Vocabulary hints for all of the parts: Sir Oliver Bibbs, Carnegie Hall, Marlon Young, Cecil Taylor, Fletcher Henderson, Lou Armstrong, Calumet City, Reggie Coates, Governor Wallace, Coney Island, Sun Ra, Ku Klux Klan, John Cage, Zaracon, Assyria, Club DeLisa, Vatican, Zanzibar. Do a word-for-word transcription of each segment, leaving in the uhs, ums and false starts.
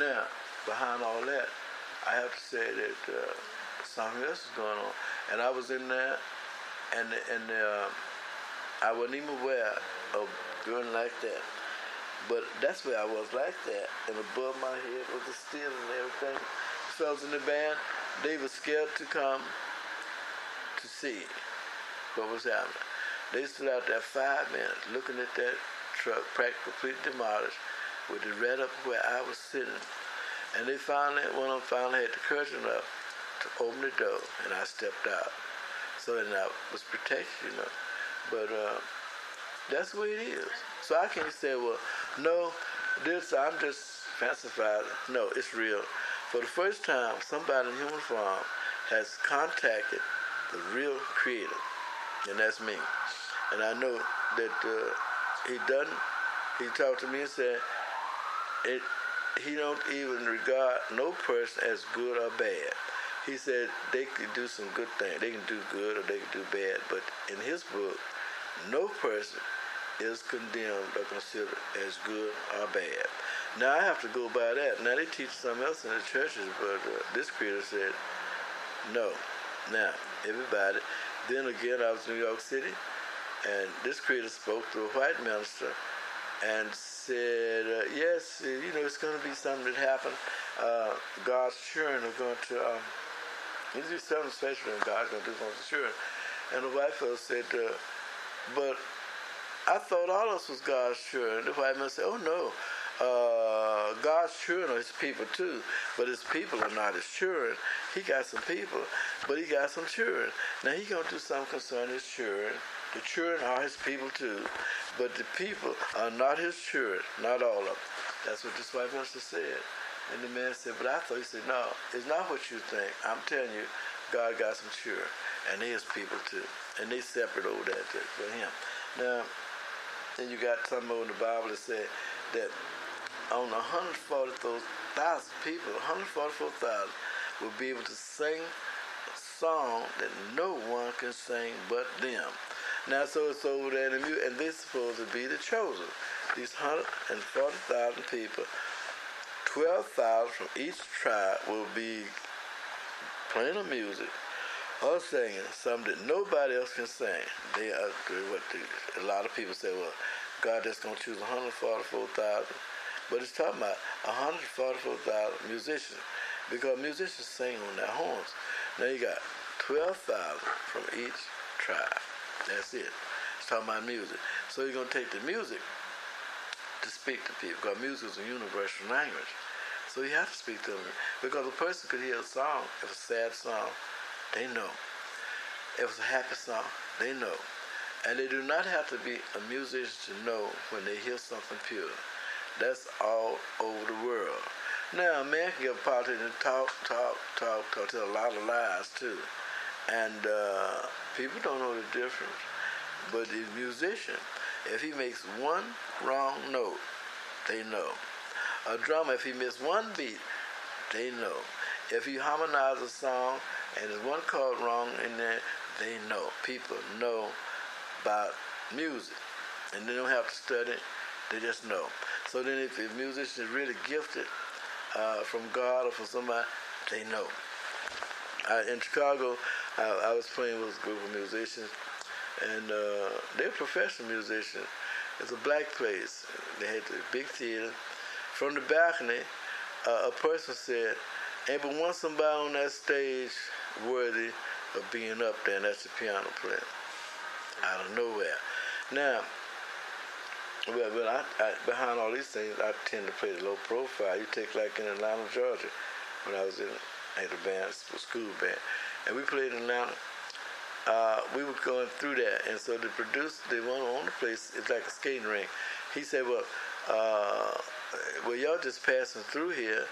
Now, behind all that, I have to say that uh, something else is going on. And I was in there, and and uh, I wasn't even aware of burning like that. But that's where I was like that. And above my head was the steel and everything. The fellas in the band, they were scared to come to see what was happening. They stood out there five minutes looking at that truck, practically demolished, with it right up where I was sitting. And they finally, one of them finally had the courage enough to open the door, and I stepped out. So then I was protected, you know. But uh, that's the way it is. So I can't say, well, no, this, I'm just fancifying. No, it's real. For the first time, somebody in human form has contacted the real creator, and that's me. And I know that uh, he done, he talked to me and said, it, he don't even regard no person as good or bad. He said they can do some good things. They can do good or they can do bad. But in his book, no person is condemned or considered as good or bad. Now, I have to go by that. Now, they teach something else in the churches, but uh, this creator said, no. Now, everybody. Then again, I was in New York City, and this creator spoke to a white minister and said, uh, yes, you know, it's going to be something that happened. Uh, God's children are going to, um, there's going to be something special and God's going to do something to children. And the white fellow said, uh, but I thought all of us was God's children. The white man said, oh, no. Uh, God's children are his people too, but his people are not his children. He got some people, but he got some children. Now he's going to do something concerning his children. The children are his people too, but the people are not his children, not all of them. That's what this white minister said. And the man said, but I thought, he said, no, it's not what you think. I'm telling you, God got some children, and his people too. And they separate over that for him. Now, then you got something over in the Bible that said that on one hundred forty-four thousand people, one hundred forty-four thousand will be able to sing a song that no one can sing but them. Now, so it's over there in the music, and they're supposed to be the chosen. These one hundred forty thousand people, twelve thousand from each tribe will be playing the music or singing something that nobody else can sing. They are what the, a lot of people say, well, God just going to choose one hundred forty-four thousand. But it's talking about one hundred forty-four thousand musicians, because musicians sing on their horns. Now you got twelve thousand from each tribe. That's it. It's talking about music. So you're going to take the music to speak to people, because music is a universal language. So you have to speak to them, because a person could hear a song. If it's a sad song, they know. If it's a happy song, they know. And they do not have to be a musician to know when they hear something pure. That's all over the world. Now, a man can get politics and talk, talk, talk, talk, tell a lot of lies, too. And uh, people don't know the difference. But the musician, if he makes one wrong note, they know. A drummer, if he misses one beat, they know. If he harmonizes a song and there's one chord wrong in there, they know. People know about music. And they don't have to study it. They just know. So then if a musician is really gifted uh, from God or from somebody, they know. I, in Chicago, I, I was playing with a group of musicians, and uh, they're professional musicians. It's a black place. They had a big theater. From the balcony, uh, a person said, ain't but one somebody on that stage worthy of being up there, and that's the piano player. Out of nowhere. Now, Well, but I, I, behind all these things, I tend to play the low profile. You take like in Atlanta, Georgia, when I was in I had a band, a school band, and we played in Atlanta. Uh, we were going through that, and so the producer, the one on the place, it's like a skating rink. He said, "Well, uh, well, y'all just passing through here,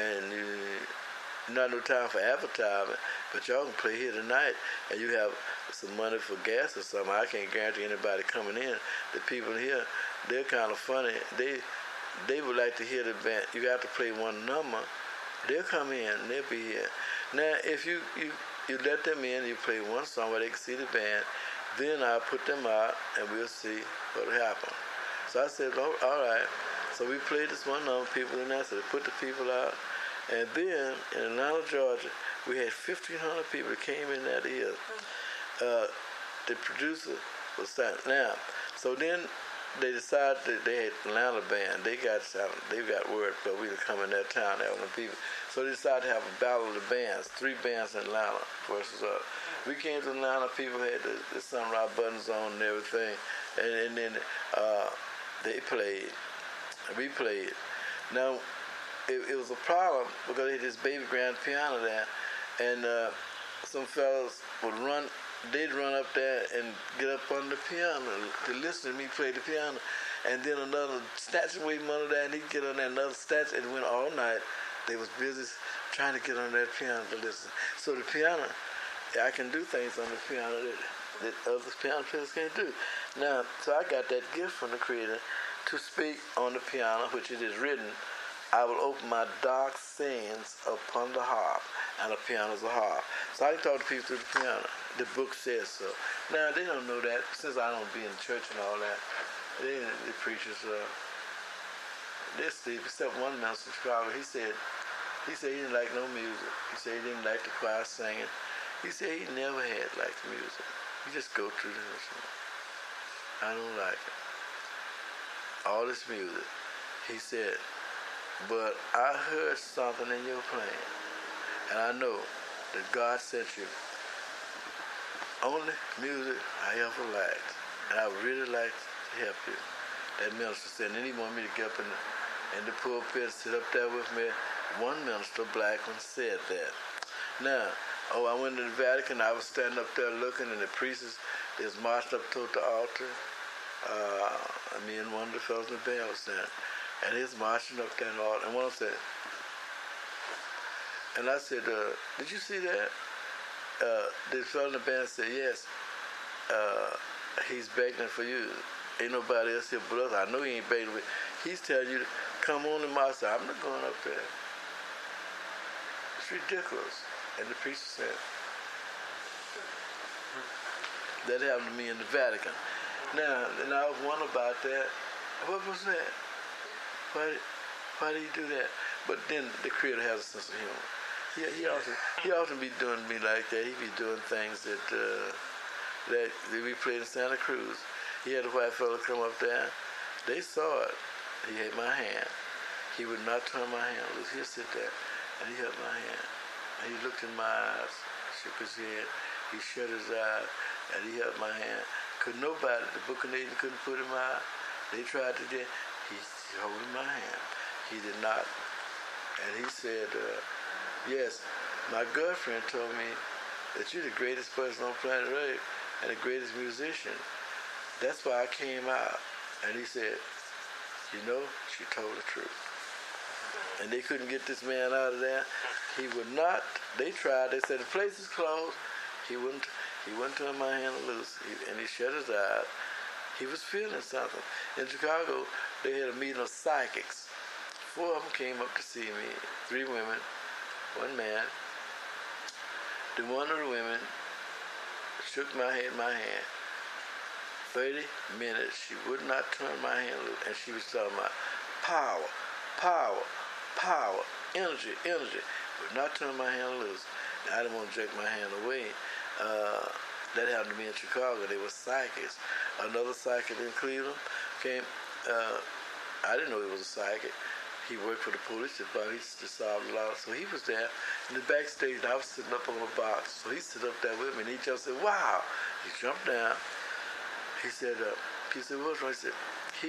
and you, not no time for advertising, but y'all can play here tonight, and you have some money for gas or something." I can't guarantee anybody coming in. The people here, they're kind of funny. They they would like to hear the band. You got to play one number. They'll come in, and they'll be here. Now, if you, you, you let them in, you play one song where they can see the band, then I'll put them out, and we'll see what will happen. So I said, all right. So we played this one number, people in there, so they put the people out. And then in Atlanta, Georgia, we had fifteen hundred people that came in that year. Uh, the producer was silent now. So then they decided that they had Atlanta band. They got silent. They got word, but we were coming that town, that one people. So they decided to have a battle of the bands, three bands in Atlanta versus us. We came to Atlanta, people had the, the Sun Ra buttons on and everything. And, and then uh, they played. We played. Now, It, it was a problem because they had this baby grand piano there, and uh, some fellas would run, they'd run up there and get up on the piano to listen to me play the piano, and then another snatch away from under there, and he'd get on there, another snatch, and it went all night. They was busy trying to get on that piano to listen. So the piano, I can do things on the piano that, that other piano players can't do. Now, so I got that gift from the Creator to speak on the piano, which it is written, I will open my dark sins upon the harp, and the piano is a harp. So I can talk to people through the piano. The book says so. Now, they don't know that, since I don't be in church and all that. They, the preachers, uh, they're sleepy, except one man from Chicago. He said, he said he didn't like no music. He said he didn't like the choir singing. He said he never had liked music. He just go through the music. I don't like it. All this music. He said, but I heard something in your playing, and I know that God sent you only music I ever liked, and I would really like to help you. That minister said, and he wanted me to get up in the, in the pulpit, sit up there with me. One minister, black one, said that. Now, oh, I went to the Vatican. I was standing up there looking, and the priests is marched up to the altar. Uh, me and one of the fellows in the band was standing. And he's marching up there and all. And one of them said, and I said, uh, did you see that? Uh, the fellow in the band said, yes. Uh, he's begging for you. Ain't nobody else here but us. I know he ain't begging for you. He's telling you to come on to my side. I'm not going up there. It's ridiculous. And the priest said, that happened to me in the Vatican. Now, and I was wondering about that. What was that? Why, why do you do that? But then the Creator has a sense of humor. He, he often he often be doing me like that. He be doing things that uh, that we played in Santa Cruz. He had a white fella come up there. They saw it. He had my hand. He would not turn my hand loose. He'd sit there, and he held my hand. And he looked in my eyes, shook his head. He shut his eyes, and he held my hand. Could nobody, the book of Nathan couldn't put him out. They tried to get. He holding my hand. He did not. And he said, uh, yes, my girlfriend told me that you're the greatest person on planet Earth and the greatest musician. That's why I came out. And he said, you know, she told the truth. And they couldn't get this man out of there. He would not. They tried. They said, the place is closed. He wouldn't, he wouldn't turn my hand loose. He, and he shut his eyes. He was feeling something. In Chicago, they had a meeting of psychics. Four of them came up to see me. Three women, one man. The one of the women shook my head, my hand. Thirty minutes, she would not turn my hand loose, and she was talking about power, power, power, energy, energy. Would not turn my hand loose. And I didn't want to jerk my hand away. Uh, that happened to me in Chicago. They were psychics. Another psychic in Cleveland came. Uh, I didn't know he was a psychic. He worked for the police department. He solved a lot. So he was there in the backstage, and I was sitting up on a box. So he stood up there with me, and he just said, "Wow!" He jumped down. He said, uh, "He said, what's wrong?" He said, "He,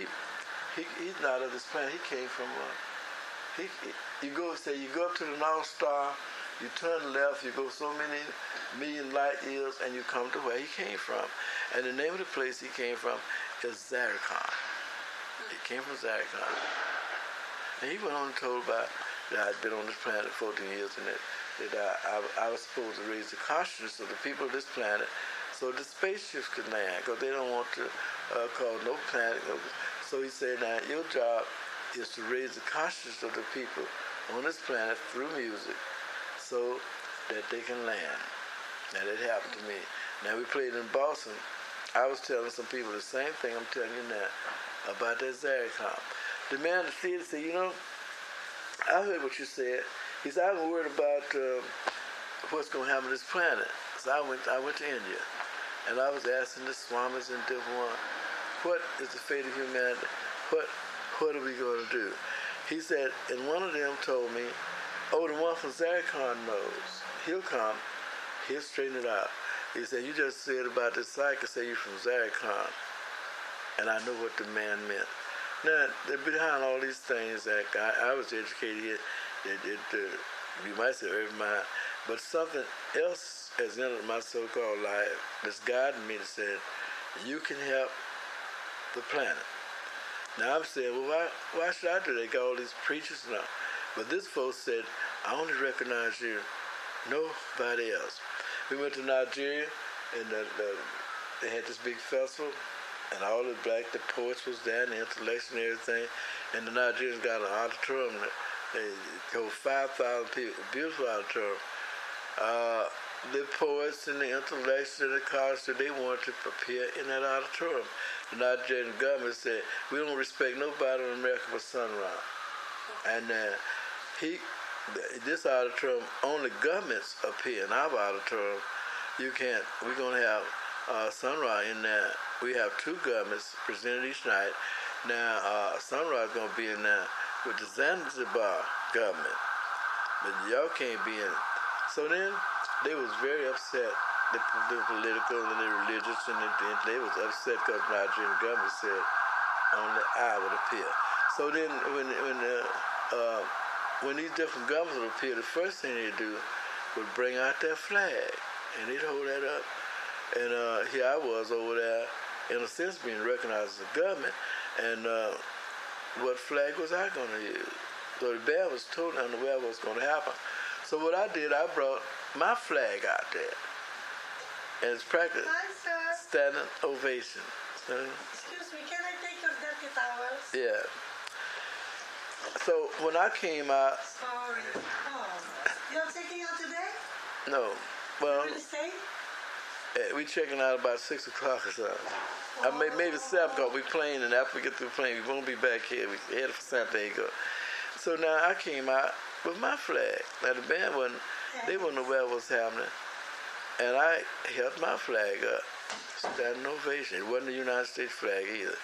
he, he's not of this planet. He came from. Uh, he, he, you go say you go up to the North Star, you turn left, you go so many million light years, and you come to where he came from. And the name of the place he came from is Zaracon." He came from Zaracon. And he went on and told about that I'd been on this planet fourteen years and that, that I, I, I was supposed to raise the consciousness of the people of this planet so the spaceships could land, because they don't want to uh, cause no planet. So he said, now your job is to raise the consciousness of the people on this planet through music so that they can land. Now that happened to me. Now we played in Boston. I was telling some people the same thing I'm telling you now about that Zaracon. the man in the theater said, you know, I heard what you said. He said, I was worried about uh, what's going to happen to this planet. So I went, I went to India, and I was asking the Swamis and Devon, what is the fate of humanity? What, what are we going to do? He said, and one of them told me, oh, the one from Zaracon knows. He'll come. He'll straighten it out. He said, you just said about this psychic, say you're from Zaracon. And I know what the man meant. Now, behind all these things, that I, I was educated here, it, it, uh, you might say urban mind, but something else has entered my so-called life that's guided me to say, you can help the planet. Now, I'm saying, well, why, why should I do that? They got all these preachers now. But this folks said, I only recognize you, nobody else. We went to Nigeria, and the, the, they had this big festival, and all the black, the poets was there, and the intellects and everything, and the Nigerians got an auditorium. They told five thousand people, a beautiful auditorium. Uh, the poets and the intellects and the college, they wanted to appear in that auditorium. The Nigerian government said, we don't respect nobody in America but Sun Ra. And uh, he... this auditorium, only governments appear in our auditorium. You can't, we're going to have uh, Sun Ra in there. We have two governments presented each night. Now, uh, Sun Ra is going to be in there with the Zanzibar government. But y'all can't be in. So then, they was very upset. The, the political and the religious, and they, they was upset because the Nigerian government said only I would appear. So then, when, when the... Uh, When these different governments would appear, the first thing they'd do would bring out their flag, and they'd hold that up. And uh, here I was over there, in a sense, being recognized as a government, and uh, what flag was I going to use? So the bear was totally unaware of what was going to happen. So what I did, I brought my flag out there, and it's practically standing ovation. Excuse me, can I take your dirty towels? Yeah. So when I came out, sorry, oh, you're checking out today? No, well, you really we checking out about six o'clock or something. Oh. I may maybe seven o'clock. We playing, and after we get through playing, we won't be back here. We headed for San Diego. So now I came out with my flag. Now the band wasn't, they wasn't aware what was happening, and I held my flag up, standing ovation. It wasn't the United States flag either.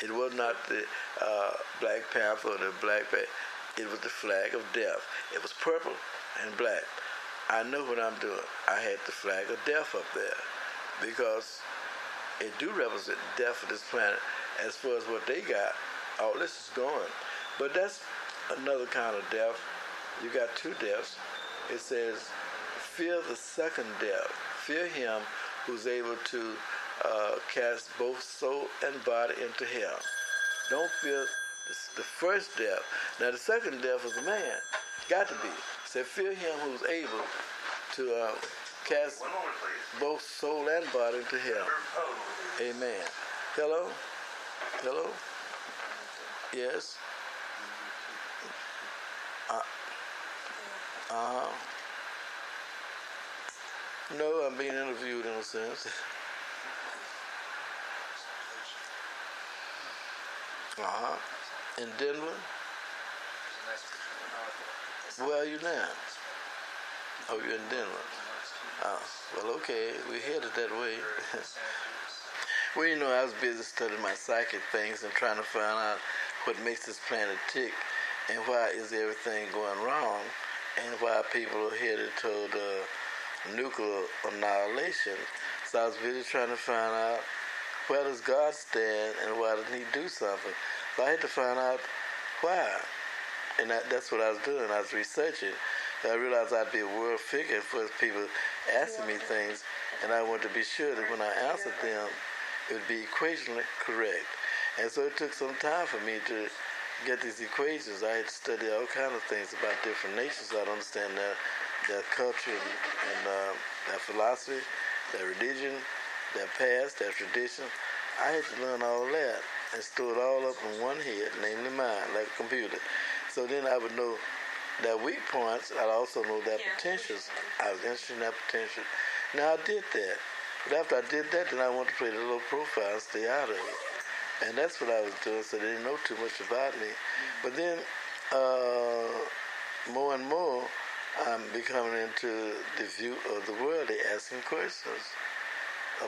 It was not the uh, Black Panther or the Black Panther. It was the flag of death. It was purple and black. I know what I'm doing. I had the flag of death up there because it do represent death for this planet. As far as what they got, all this is gone. But that's another kind of death. You got two deaths. It says, fear the second death. Fear him who's able to Uh, cast both soul and body into hell. Don't fear the, the first death. Now the second death is a man. Got to be. So fear him who's able to uh, cast moment, both soul and body into hell. Amen. Hello? Hello? Yes? Uh huh. No, I'm being interviewed in a sense. Uh-huh. In Denver? Where are you now? Oh, you're in Denver. Oh, well, okay. We headed that way. Well, you know, I was busy studying my psychic things and trying to find out what makes this planet tick and why is everything going wrong and why people are headed toward uh, nuclear annihilation. So I was busy trying to find out, where does God stand and why doesn't he do something? So I had to find out why. And that, that's what I was doing. I was researching. I realized I'd be a world figure for people asking me things, and I wanted to be sure that when I answered them, it would be equationally correct. And so it took some time for me to get these equations. I had to study all kinds of things about different nations. So I'd understand their, their culture and uh, their philosophy, their religion, their past, their tradition. I had to learn all that and store it all up in one head, namely mine, like a computer. So then I would know their weak points. I'd also know their yeah. potentials. I was interested in their potential. Now I did that. But after I did that, then I wanted to play the low profile and stay out of it. And that's what I was doing, so they didn't know too much about me. But then uh, more and more, I'm becoming into the view of the world. They're asking questions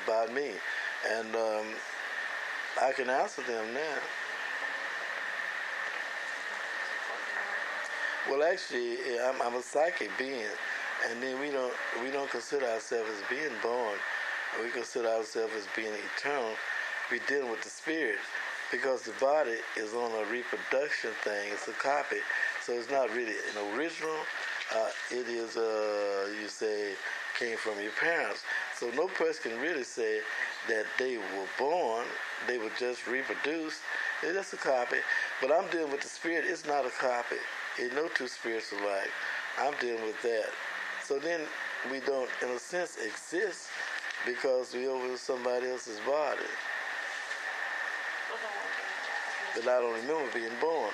about me. And um, I can answer them now. Well, actually, I'm, I'm a psychic being. And then we don't we don't consider ourselves as being born. We consider ourselves as being eternal. We're dealing with the spirit because the body is on a reproduction thing. It's a copy. So it's not really an original. Uh, it is, uh, you say, came from your parents. So no person can really say that they were born. They were just reproduced. It's just a copy. But I'm dealing with the spirit. It's not a copy. It, no two spirits are alike. I'm dealing with that. So then we don't, in a sense, exist because we're over somebody else's body. But I don't remember being born.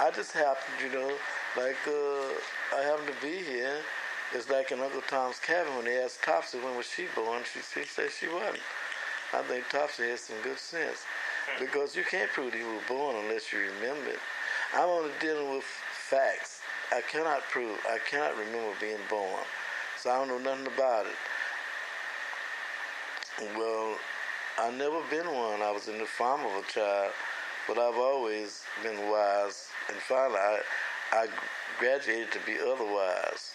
I just happened, you know, like uh, I happened to be here. It's like in Uncle Tom's Cabin when they asked Topsy when was she born, she, she said she wasn't. I think Topsy has some good sense because you can't prove that you were born unless you remember it. I'm only dealing with facts. I cannot prove, I cannot remember being born. So I don't know nothing about it. Well, I've never been one. I was in the farm of a child, but I've always been wise. And finally, I, I graduated to be otherwise.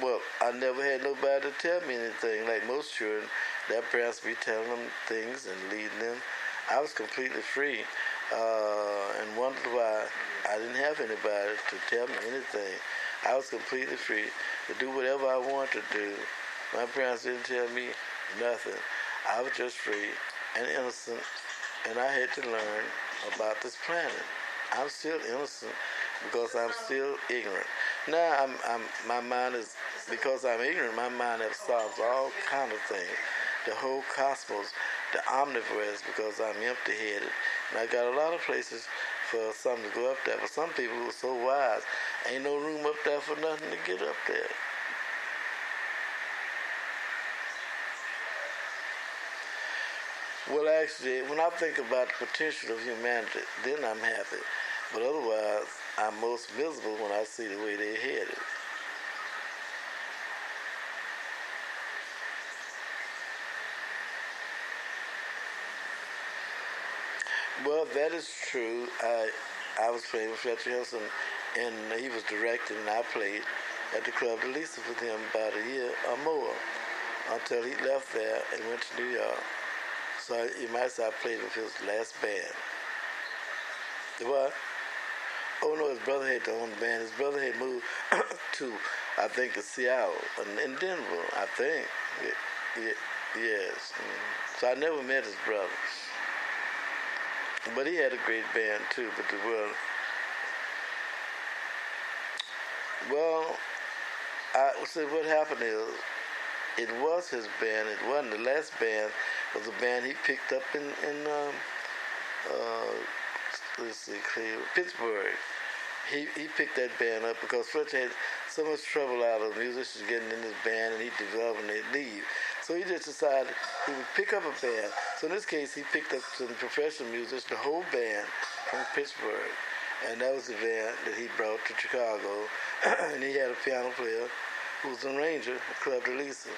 Well, I never had nobody to tell me anything. Like most children, their parents be telling them things and leading them. I was completely free uh, and wondered why I didn't have anybody to tell me anything. I was completely free to do whatever I wanted to do. My parents didn't tell me nothing. I was just free and innocent, and I had to learn about this planet. I'm still innocent because I'm still ignorant. Now I'm, I'm, my mind is, because I'm ignorant, my mind absorbs all kind of things. The whole cosmos, the omniverse, because I'm empty-headed. And I got a lot of places for something to go up there. But some people who are so wise, ain't no room up there for nothing to get up there. Well, actually, when I think about the potential of humanity, then I'm happy. But otherwise, I'm most miserable when I see the way they're headed. Well, that is true. I I was playing with Fletcher Henderson, and he was directing, and I played at the Club DeLisa with him about a year or more until he left there and went to New York. So you might say I played with his last band. What? Oh, no, his brother had to own the band. His brother had moved to, I think, Seattle and in Denver, I think. It, it, yes. Mm-hmm. So I never met his brothers. But he had a great band, too, but the world... Well, I see what happened is, it was his band. It wasn't the last band. It was a band he picked up in... in um, uh, Let's see, Cleveland, Pittsburgh. He he picked that band up because Fletcher had so much trouble out of musicians getting in his band, and he developed and they'd leave. So he just decided he would pick up a band. So in this case, he picked up some professional musicians, the whole band from Pittsburgh, and that was the band that he brought to Chicago. And he had a piano player who was an arranger at Club DeLisa.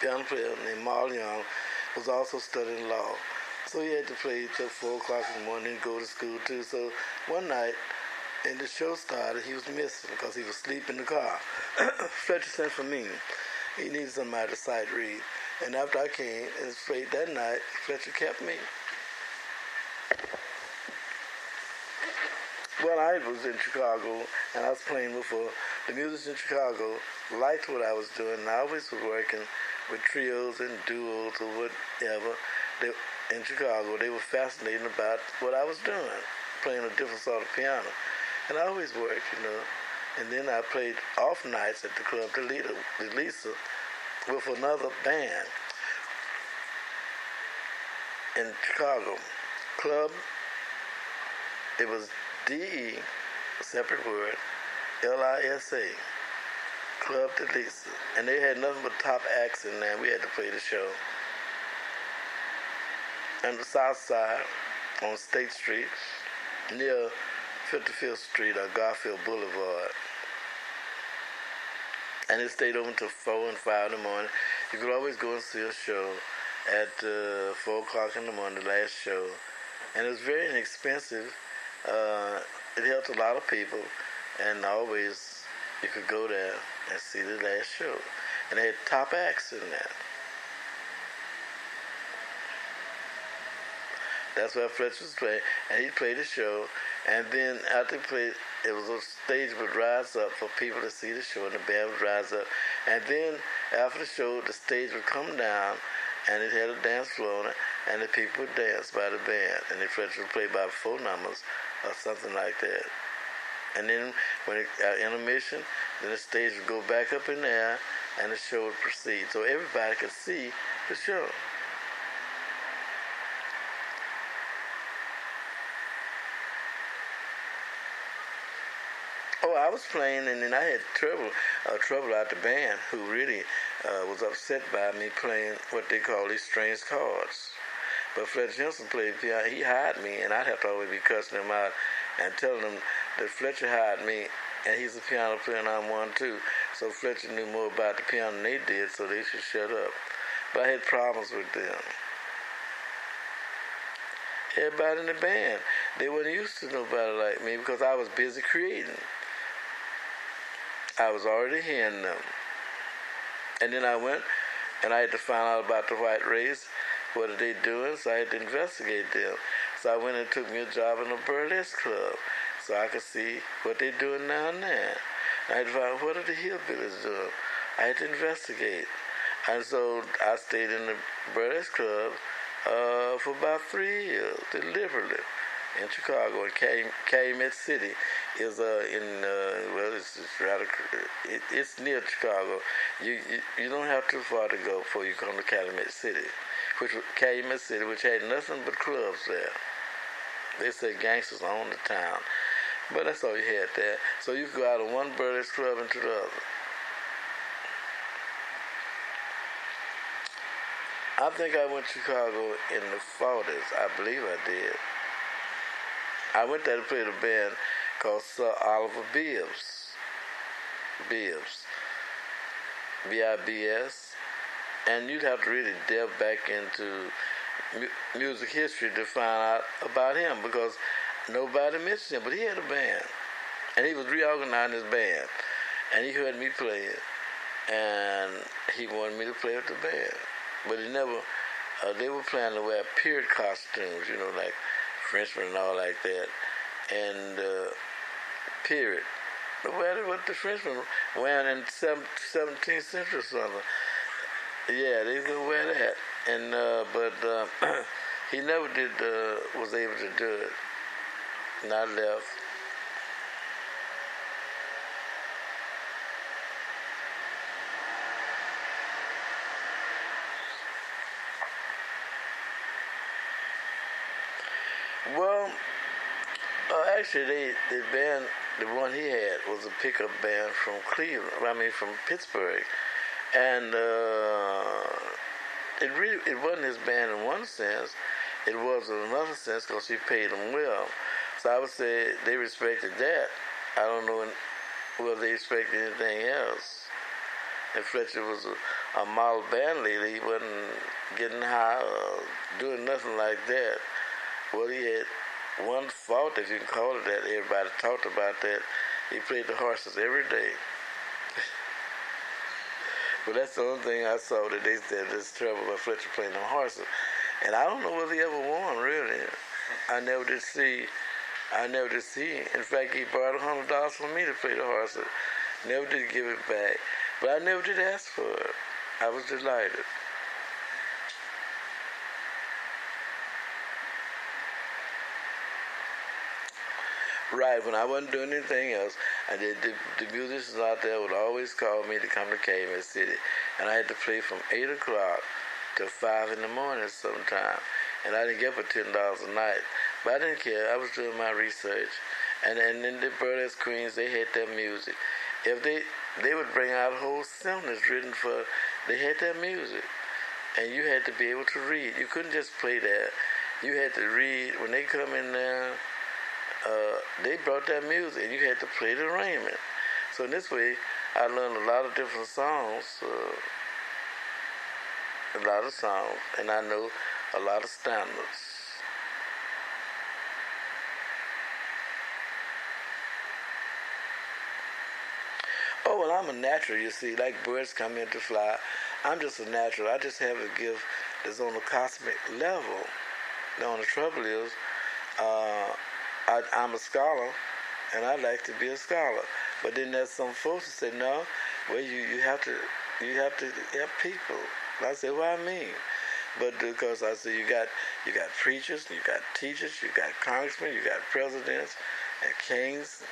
Piano player named Marlon Young was also studying law. So he had to play till four o'clock in the morning and go to school, too. So one night, and the show started, he was missing because he was asleep in the car. Fletcher sent for me. He needed somebody to sight read. And after I came and played that night, Fletcher kept me. Well, I was in Chicago, and I was playing before. The musicians in Chicago liked what I was doing, and I always was working with trios and duos or whatever. They, in Chicago, they were fascinated about what I was doing, playing a different sort of piano. And I always worked, you know. And then I played off nights at the Club DeLisa with another band in Chicago. Club, it was D E, separate word, L I S A. Club DeLisa, and they had nothing but top acts in there. We had to play the show. On the south side, on State Street, near fifty-fifth Street or Garfield Boulevard. And it stayed open till four and five in the morning. You could always go and see a show at uh, four o'clock in the morning, the last show. And it was very inexpensive. Uh, it helped a lot of people. And always you could go there and see the last show. And they had top acts in there. That's where Fletcher was playing. And he played the show. And then after he played, it was a stage would rise up for people to see the show, and the band would rise up. And then after the show, the stage would come down, and it had a dance floor on it, and the people would dance by the band. And the Fletcher would play by four numbers or something like that. And then when it got intermission, then the stage would go back up in the air, and the show would proceed. So everybody could see the show. Oh, I was playing, and then I had trouble, uh, trouble out the band, who really uh, was upset by me playing what they call these strange chords. But Fletcher Henderson played piano. He hired me, and I'd have to always be cussing him out and telling him that Fletcher hired me, and he's a piano player, and I'm one too. So Fletcher knew more about the piano than they did, so they should shut up. But I had problems with them. Everybody in the band, they weren't used to nobody like me because I was busy creating. I was already hearing them. And then I went, and I had to find out about the white race. What are they doing? So I had to investigate them. So I went and took me a job in a burlesque club so I could see what they're doing now and then. I had to find out what are the hillbillies doing. I had to investigate. And so I stayed in the burlesque club uh, for about three years, deliberately. In Chicago, in Calumet City, is uh, in uh, well, it's, it's rather it, it's near Chicago. You, you you don't have too far to go before you come to Calumet City, which Calumet City, which had nothing but clubs there. They said gangsters owned the town, but that's all you had there. So you could go out of one burlesque club into the other. I think I went to Chicago in the forties. I believe I did. I went there to play the band called Sir Oliver Bibbs. Bibbs. B I B S. And you'd have to really delve back into mu- music history to find out about him because nobody mentioned him, but he had a band. And he was reorganizing his band. And he heard me play it. And he wanted me to play with the band. But he never, uh, they were planning to wear period costumes, you know, like Frenchmen and all like that, and uh, period. Well, what the Frenchmen wearing in seventeenth century or something. Yeah, they could wear that. And uh, but uh, he never did. Uh, was able to do it. And I left. Well, uh, actually, they, the band, the one he had was a pickup band from Cleveland, I mean from Pittsburgh, and uh, it really it wasn't his band in one sense. It was in another sense because he paid them well. So I would say they respected that. I don't know whether they respected anything else. And Fletcher was a, a model band leader. He wasn't getting high or doing nothing like that. Well, he had one fault, if you can call it that. Everybody talked about that. He played the horses every day. But that's the only thing I saw that they said there's trouble about Fletcher playing the horses. And I don't know whether he ever won, really. I never did see. I never did see. In fact, he borrowed one hundred dollars from me to play the horses. Never did give it back. But I never did ask for it. I was delighted. Right, when I wasn't doing anything else, and the, the, the musicians out there would always call me to come to Calumet City. And I had to play from eight o'clock to five in the morning sometime. And I didn't get but ten dollars a night. But I didn't care. I was doing my research. And, and then the burlesque queens, they had their music. If they they would bring out whole symphonies written for, they had that music. And you had to be able to read. You couldn't just play that. You had to read. When they come in there, uh, they brought that music, and you had to play the arrangement. So in this way, I learned a lot of different songs, uh, a lot of songs, and I know a lot of standards. Oh, well, I'm a natural, you see, like birds come in to fly. I'm just a natural. I just have a gift that's on a cosmic level. Now, the trouble is, uh, I, I'm a scholar, and I like to be a scholar. But then there's some folks that say, no, well, you, you have to you have to help people. And I say, well, I mean, but because I say you got you got preachers, you got teachers, you got congressmen, you got presidents, and kings,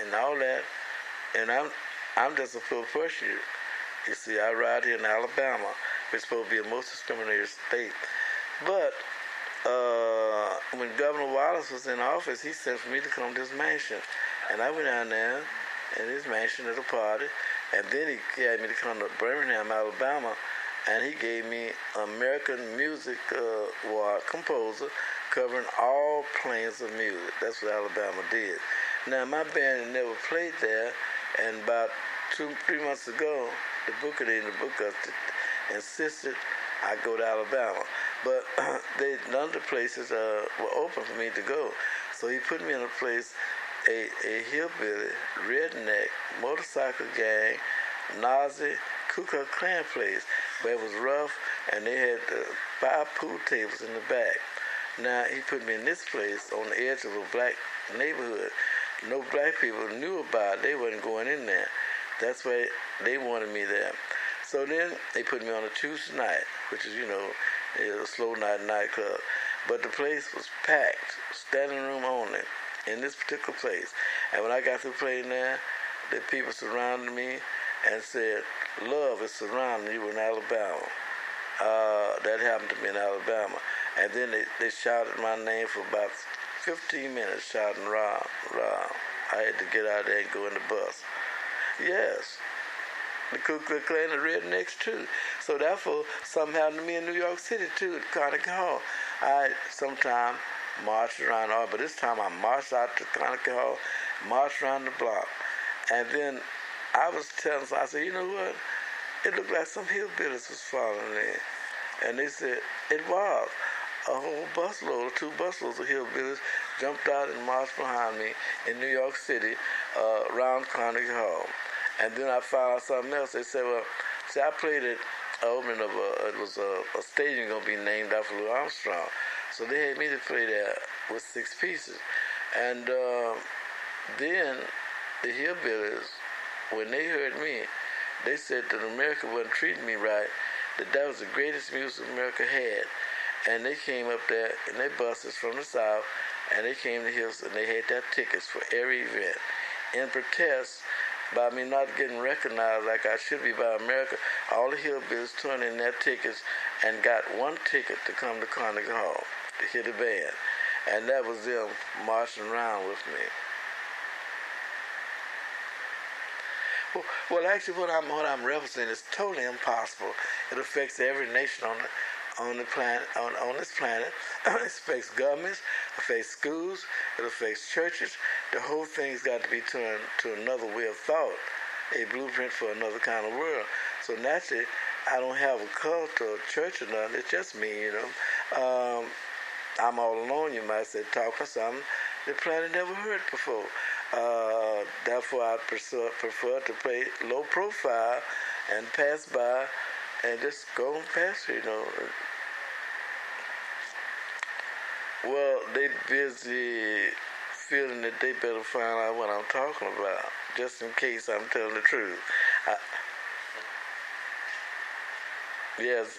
and all that, and I'm I'm just a full person. You see, I ride here in Alabama, which is supposed to be a most discriminated state, but. Uh, when Governor Wallace was in office, he sent for me to come to his mansion. And I went down there in his mansion at a party. And then he had me to come to Birmingham, Alabama. And he gave me American Music uh, Award composer covering all planes of music. That's what Alabama did. Now, my band had never played there. And about two, three months ago, the booker in the book insisted I go to Alabama. But uh, they, none of the places uh, were open for me to go. So he put me in a place, a, a hillbilly, redneck, motorcycle gang, Nazi, Ku Klux Klan place. But it was rough, and they had uh, five pool tables in the back. Now, he put me in this place on the edge of a black neighborhood. No black people knew about it. They wasn't going in there. That's why they wanted me there. So then they put me on a Tuesday night, which is, you know, it was a slow night nightclub. But the place was packed, standing room only, in this particular place. And when I got through playing there, the people surrounded me and said, love is surrounding you in Alabama. Uh, that happened to me in Alabama. And then they, they shouted my name for about fifteen minutes, shouting, Rob, Rob. I had to get out of there and go in the bus. Yes. The Ku Klux Klan, the rednecks, too. So therefore, something happened to me in New York City, too, at Carnegie Hall. I sometime marched around, all, but this time I marched out to Carnegie Hall, marched around the block. And then I was telling them, I said, you know what? It looked like some hillbillies was following me. And they said, it was. A whole busload, two busloads of hillbillies jumped out and marched behind me in New York City uh, around Carnegie Hall. And then I found out something else. They said, well, see, I played at an opening of a, it was a, a stadium going to be named after Lou Armstrong. So they had me to play there with six pieces. And uh, then the hillbillies, when they heard me, they said that America wasn't treating me right, that that was the greatest music America had. And they came up there in their buses from the South, and they came to Houston, and they had their tickets for every event. In protest, by me not getting recognized like I should be by America, all the hillbillies turned in their tickets and got one ticket to come to Carnegie Hall to hear the band. And that was them marching around with me. Well, well actually, what I'm, what I'm representing is totally impossible. It affects every nation on the, on the planet, on, on this planet. It affects governments, it affects schools, it affects churches. The whole thing's got to be turned to another way of thought, a blueprint for another kind of world. So naturally, I don't have a cult or a church or nothing. It's just me, you know. Um, I'm all alone, you might say, talk or something the planet never heard before. Uh, therefore, I prefer, prefer to play low profile and pass by and just go and pass, you know. Well, they busy feeling that they better find out what I'm talking about, just in case I'm telling the truth. I, yes.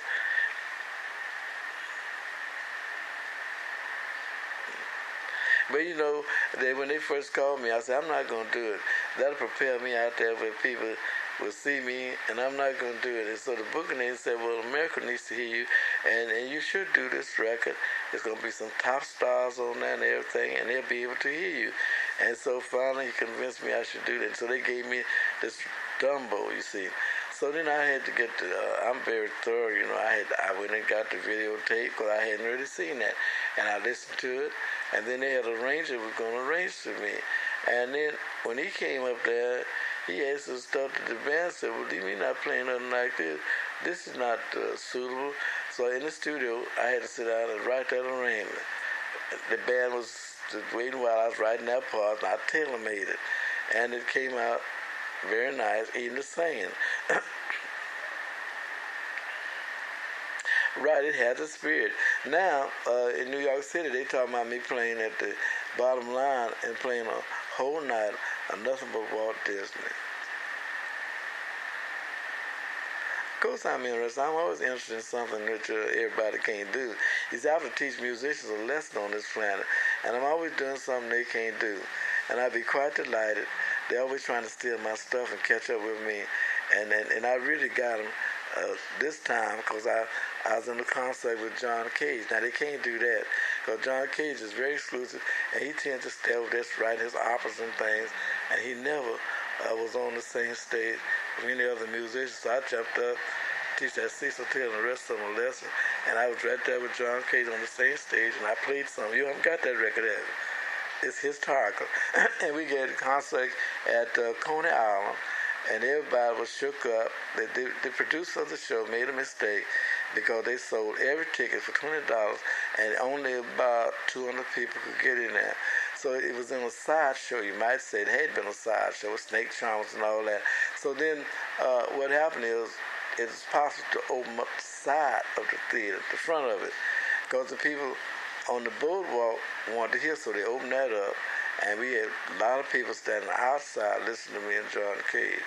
But you know, they, when they first called me, I said, I'm not going to do it. That'll prepare me out there where people will see me, and I'm not going to do it. And so the booking agent said, well, America needs to hear you, and, and you should do this record. There's going to be some top stars on there and everything, and they'll be able to hear you. And so finally he convinced me I should do that. So they gave me this gumbo, you see. So then I had to get the, uh, I'm very thorough, you know, I had, I went and got the videotape because I hadn't really seen that. And I listened to it, and then they had an arranger who was going to arrange to me. And then when he came up there, he asked us to start the band, said, well, do you mean not playing nothing like this? This is not uh, suitable. So in the studio, I had to sit down and write that arrangement. The band was just waiting while I was writing that part, and I tailor-made it. And it came out very nice, even the singing. Right, it had the spirit. Now, uh, in New York City, they talking about me playing at the Bottom Line and playing a whole night of nothing but Walt Disney. Of course I'm interested. I'm always interested in something that uh, everybody can't do. You see, I have to teach musicians a lesson on this planet, and I'm always doing something they can't do. And I'd be quite delighted. They're always trying to steal my stuff and catch up with me. And and, and I really got them uh, this time because I, I was in a concert with John Cage. Now, they can't do that because John Cage is very exclusive, and he tends to stay over there writing his operas and things, and he never... I was on the same stage with many other musicians, so I jumped up, teach that Cecil Taylor and the rest of them a lesson, and I was right there with John Cage on the same stage, and I played some. You haven't got that record, have you? It's historical. And we gave a concert at uh, Coney Island, and everybody was shook up. The, the, the producer of the show made a mistake because they sold every ticket for twenty dollars, and only about two hundred people could get in there. So it was in a sideshow, you might say. It had been a sideshow with snake charmers and all that. So then uh, what happened is it was possible to open up the side of the theater, the front of it, because the people on the boardwalk wanted to hear, so they opened that up. And we had a lot of people standing outside listening to me and John Cage.